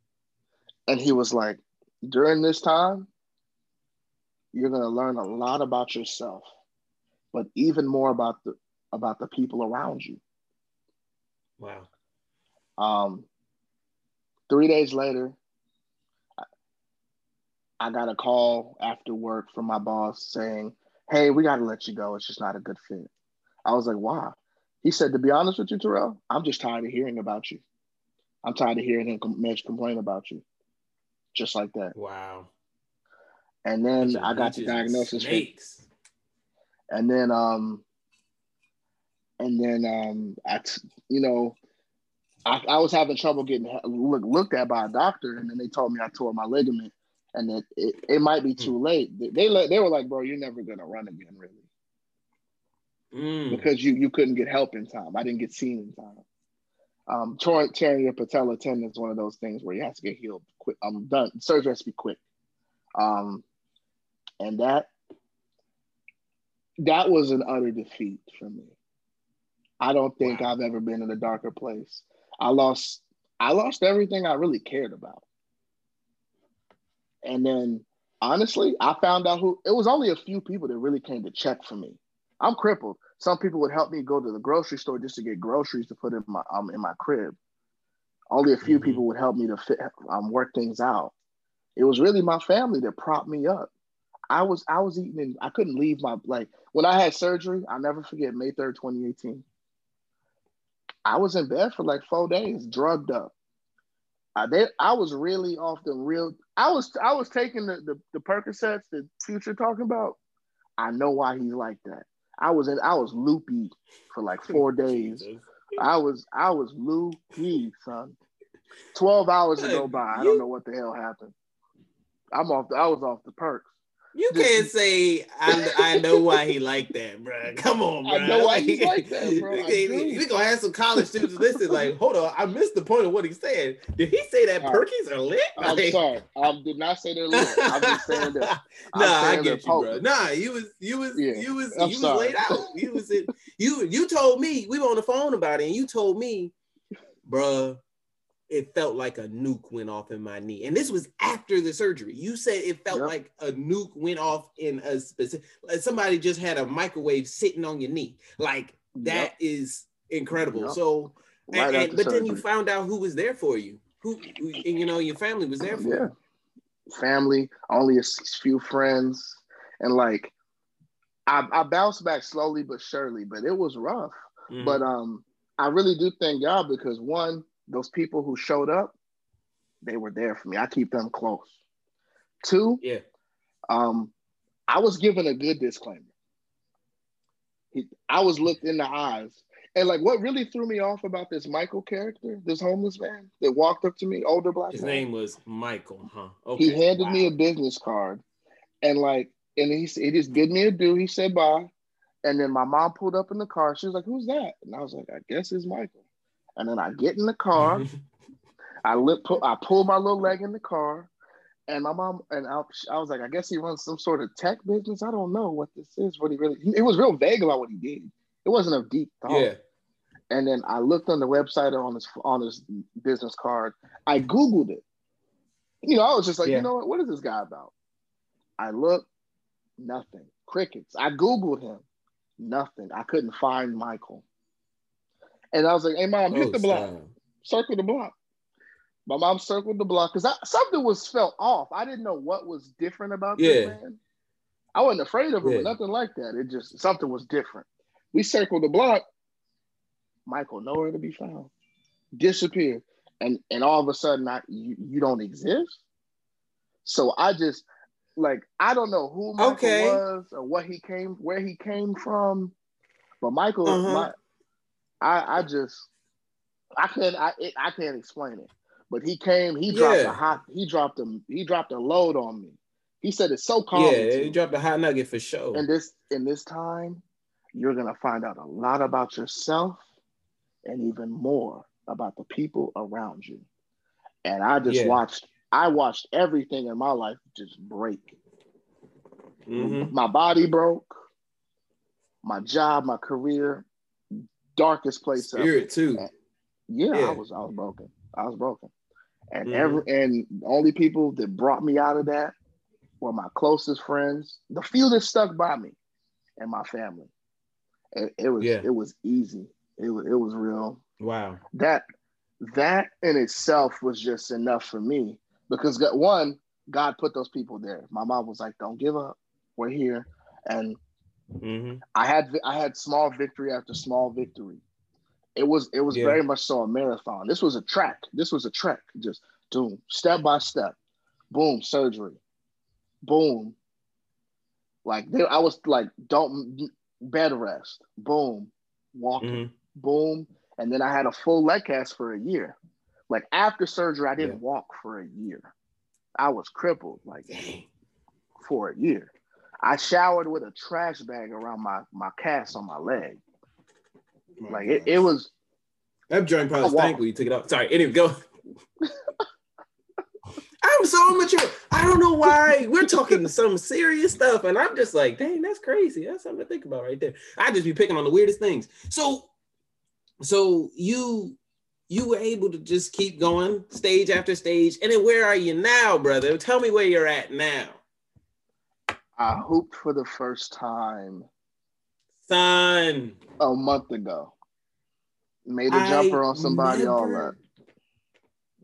And he was like, during this time, you're going to learn a lot about yourself, but even more about the people around you. Wow. 3 days later, I got a call after work from my boss saying, hey, we got to let you go. It's just not a good fit. I was like, why? He said, to be honest with you, Terrell, I'm just tired of hearing about you. I'm tired of hearing him complain about you. Just like that. Wow. And then I got the diagnosis. I was having trouble getting looked at by a doctor, and then they told me I tore my ligament and that it might be too late. They were like, bro, you're never going to run again, really. Because you couldn't get help in time. I didn't get seen in time. Tearing your patella tendon is one of those things where you have to get healed quick. I'm done. Surgery has to be quick. And that was an utter defeat for me. I don't think I've ever been in a darker place. I lost everything I really cared about. And then, honestly, I found out it was only a few people that really came to check for me. I'm crippled. Some people would help me go to the grocery store just to get groceries to put in my crib. Only a few people would help me to work things out. It was really my family that propped me up. I was eating and I couldn't leave when I had surgery, I'll never forget May 3rd, 2018. I was in bed for like 4 days, drugged up. I was really off the real. I was taking the Percocets that Future talking about. I know why he's like that. I was loopy for like 4 days. I was loopy, son. 12 hours to go by. I don't know what the hell happened. I was off the perks. You can't say I know why he like that, bro. Come on, bro. I know why he like that, bro. We gonna have some college students listening. Like, hold on, I missed the point of what he said. Did he say that Perkies are lit? I'm sorry, I did not say they're lit. I'm just saying that. I get you, bro. Nah, you was laid out. You was you told me we were on the phone about it, and you told me, bro, it felt like a nuke went off in my knee. And this was after the surgery. You said it felt like a nuke went off in a specific, somebody just had a microwave sitting on your knee. Like that is incredible. So, right and, but surgery. Then you found out who was there for you. Who and you know, your family was there for you. Family, only a few friends. And like, I bounced back slowly but surely, but it was rough. Mm-hmm. But I really do thank God because one, those people who showed up, they were there for me. I keep them close. Two, I was given a good disclaimer. I was looked in the eyes. And like what really threw me off about this Michael character, this homeless man that walked up to me, older black man. His name was Michael, huh? Okay. He handed me a business card and like, and he just did me a do. He said bye. And then my mom pulled up in the car. She was like, who's that? And I was like, I guess it's Michael. And then I get in the car, I pull my little leg in the car, and my mom, and I was like, I guess he runs some sort of tech business. I don't know what this is, what he really, it was real vague about what he did. It wasn't a deep thought. Yeah. And then I looked on the website on his business card. I Googled it. You know, I was just like, you know what is this guy about? I looked, nothing, crickets. I Googled him, nothing. I couldn't find Michael. And I was like, hey, mom, hit the block. Sad. Circle the block. My mom circled the block because something was felt off. I didn't know what was different about this man. I wasn't afraid of him, but nothing like that. It just, something was different. We circled the block. Michael, nowhere to be found. Disappeared. And all of a sudden, you don't exist? So I just, like, I don't know who Michael was or where he came from. But Michael, I can't explain it, but he came. He dropped a load on me. He said it's so calm. Yeah, he dropped a hot nugget for sure. And in this time, you're gonna find out a lot about yourself, and even more about the people around you. And I just watched everything in my life just break. Mm-hmm. My body broke. My job, my career. Darkest place spirit too. I was broken. And and the only people that brought me out of that were my closest friends, the few that stuck by me, and my family. It was easy. It was real. Wow. That in itself was just enough for me because God put those people there. My mom was like, "Don't give up. We're here." And I had small victory after small victory. It was very much so a marathon. This was a trek. Just boom, step by step. Boom, surgery. Boom. Like I was like, don't bed rest. Boom, walking. Mm-hmm. Boom, and then I had a full leg cast for a year. Like after surgery, I didn't walk for a year. I was crippled for a year. I showered with a trash bag around my cast on my leg. Like it was. That joint probably stank when you took it off. Sorry, anyway, go. I'm so immature. I don't know why we're talking some serious stuff, and I'm just like, dang, that's crazy. That's something to think about right there. I just be picking on the weirdest things. So you were able to just keep going stage after stage, and then where are you now, brother? Tell me where you're at now. I hooped for the first time, son, a month ago. Made a jumper on somebody, all that.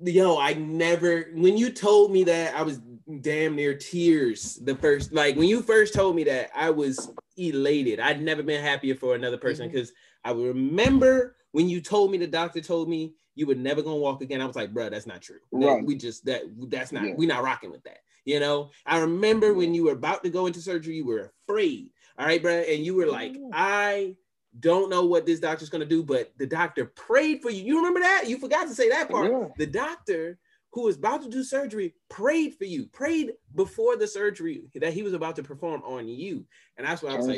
Yo, when you told me that, I was damn near tears. When you first told me that, I was elated. I'd never been happier for another person because I remember when you told me, the doctor told me you were never going to walk again. I was like, bro, that's not true. Right. We're not rocking with that. You know, I remember when you were about to go into surgery, you were afraid. All right, bro. And you were like, I don't know what this doctor's going to do, but the doctor prayed for you. You remember that? You forgot to say that part. Yeah. The doctor who was about to do surgery prayed for you, prayed before the surgery that he was about to perform on you. And that's what I was like,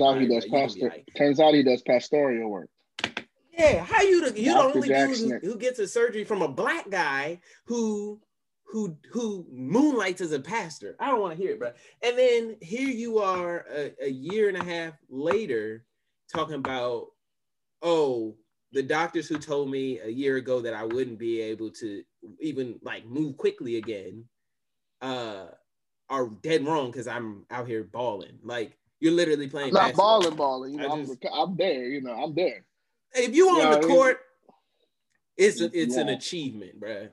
turns out he does pastoral work. Yeah. How you the only dude who gets a surgery from a black guy who moonlights as a pastor. I don't want to hear it, bro. And then here you are a year and a half later talking about, oh, the doctors who told me a year ago that I wouldn't be able to even like move quickly again are dead wrong, because I'm out here balling. Like, you're literally playing basketball. Not balling. You know, I'm there. You know, I'm there. If you on the court, it's an achievement, bruh.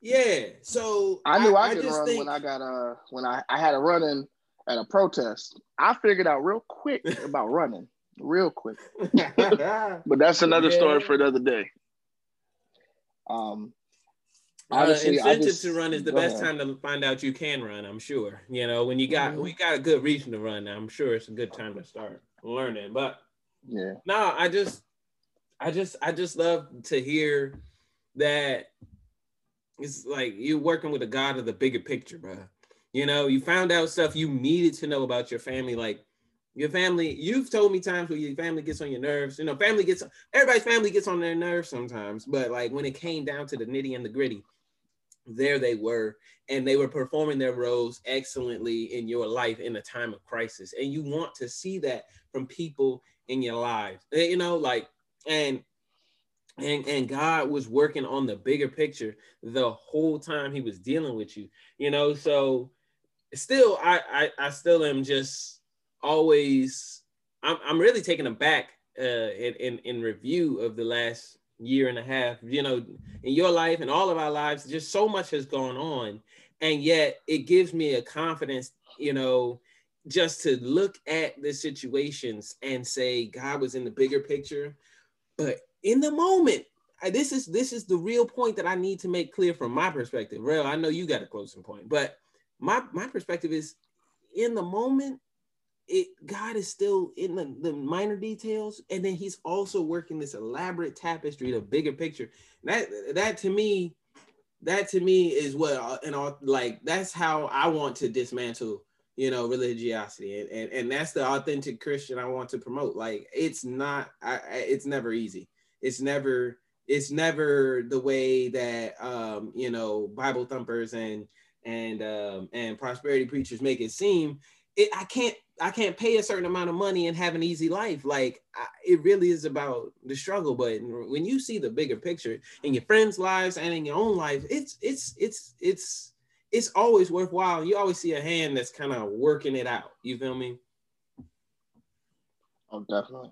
Yeah. So I knew I could run when I got when I had a run-in at a protest. I figured out real quick about running. Real quick. But that's another story for another day. Incentive to run is the best time to find out you can run, I'm sure. You know, when you got we got a good reason to run, I'm sure it's a good time to start learning. But yeah, no, I just love to hear that it's like you're working with a God of the bigger picture, bro. You know, you found out stuff you needed to know about your family. Like, your family, you've told me times where your family gets on your nerves. You know, everybody's family gets on their nerves sometimes. But like, when it came down to the nitty and the gritty, there they were, and they were performing their roles excellently in your life in a time of crisis. And you want to see that from people in your lives, you know, like, and God was working on the bigger picture the whole time he was dealing with you, you know. So still, I still am just always, I'm really taken aback in review of the last year and a half, you know, in your life and all of our lives. Just so much has gone on, and yet it gives me a confidence, you know, just to look at the situations and say God was in the bigger picture. But in the moment, this is the real point that I need to make clear from my perspective. Real, I know you got a closing point, but my perspective is, in the moment, God is still in the minor details, and then he's also working this elaborate tapestry, the bigger picture. That to me is what, and like, that's how I want to dismantle, you know, religiosity, and that's the authentic Christian I want to promote. Like, it's never easy. It's never the way that you know, Bible thumpers and prosperity preachers make it seem. I can't pay a certain amount of money and have an easy life. Like, it really is about the struggle. But when you see the bigger picture in your friends' lives and in your own life, it's always worthwhile. You always see a hand that's kind of working it out. You feel me? Oh, definitely.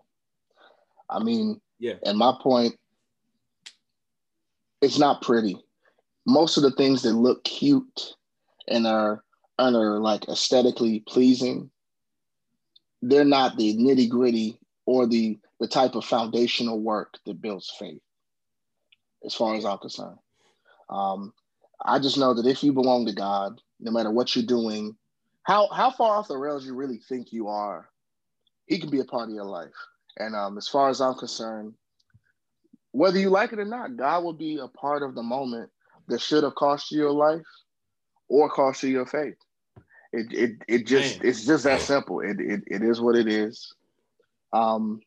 I mean, yeah. And my point, it's not pretty. Most of the things that look cute and are like aesthetically pleasing, they're not the nitty gritty or the type of foundational work that builds faith, as far as I'm concerned. I just know that if you belong to God, no matter what you're doing, how far off the rails you really think you are, he can be a part of your life. And as far as I'm concerned, whether you like it or not, God will be a part of the moment that should have cost you your life or cost you your faith. It's just that simple. It is what it is. John,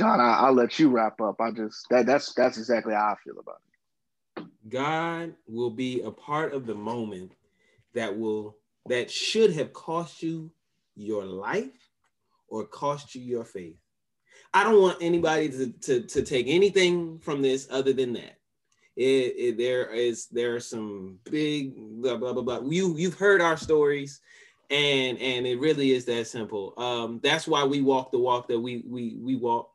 I'll let you wrap up. That's exactly how I feel about it. God will be a part of the moment that should have cost you your life or cost you your faith. I don't want anybody to take anything from this other than that. There are some big blah blah blah blah. You've heard our stories, and it really is that simple. That's why we walk the walk that we walk,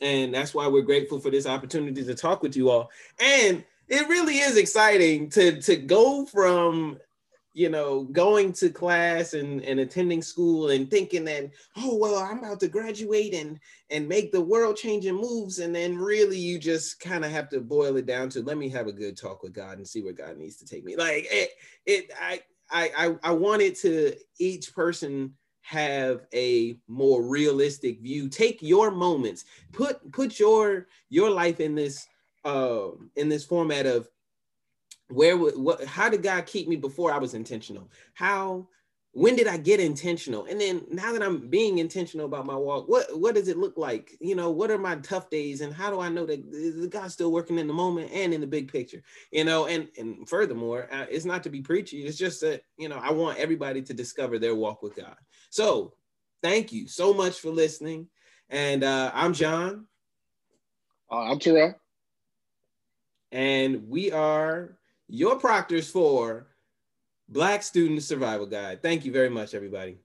and that's why we're grateful for this opportunity to talk with you all. And it really is exciting to go from, you know, going to class and attending school and thinking that, oh, well, I'm about to graduate and make the world-changing moves. And then really you just kind of have to boil it down to, let me have a good talk with God and see where God needs to take me. Like, I wanted to each person have a more realistic view. Take your moments, put your life in this format of, how did God keep me before I was intentional? When did I get intentional? And then now that I'm being intentional about my walk, what does it look like? You know, what are my tough days? And how do I know that God's still working in the moment and in the big picture? You know, and furthermore, it's not to be preachy. It's just that, you know, I want everybody to discover their walk with God. So thank you so much for listening. And I'm John. I'm Terrell. And we are your proctors for Black Student Survival Guide. Thank you very much, everybody.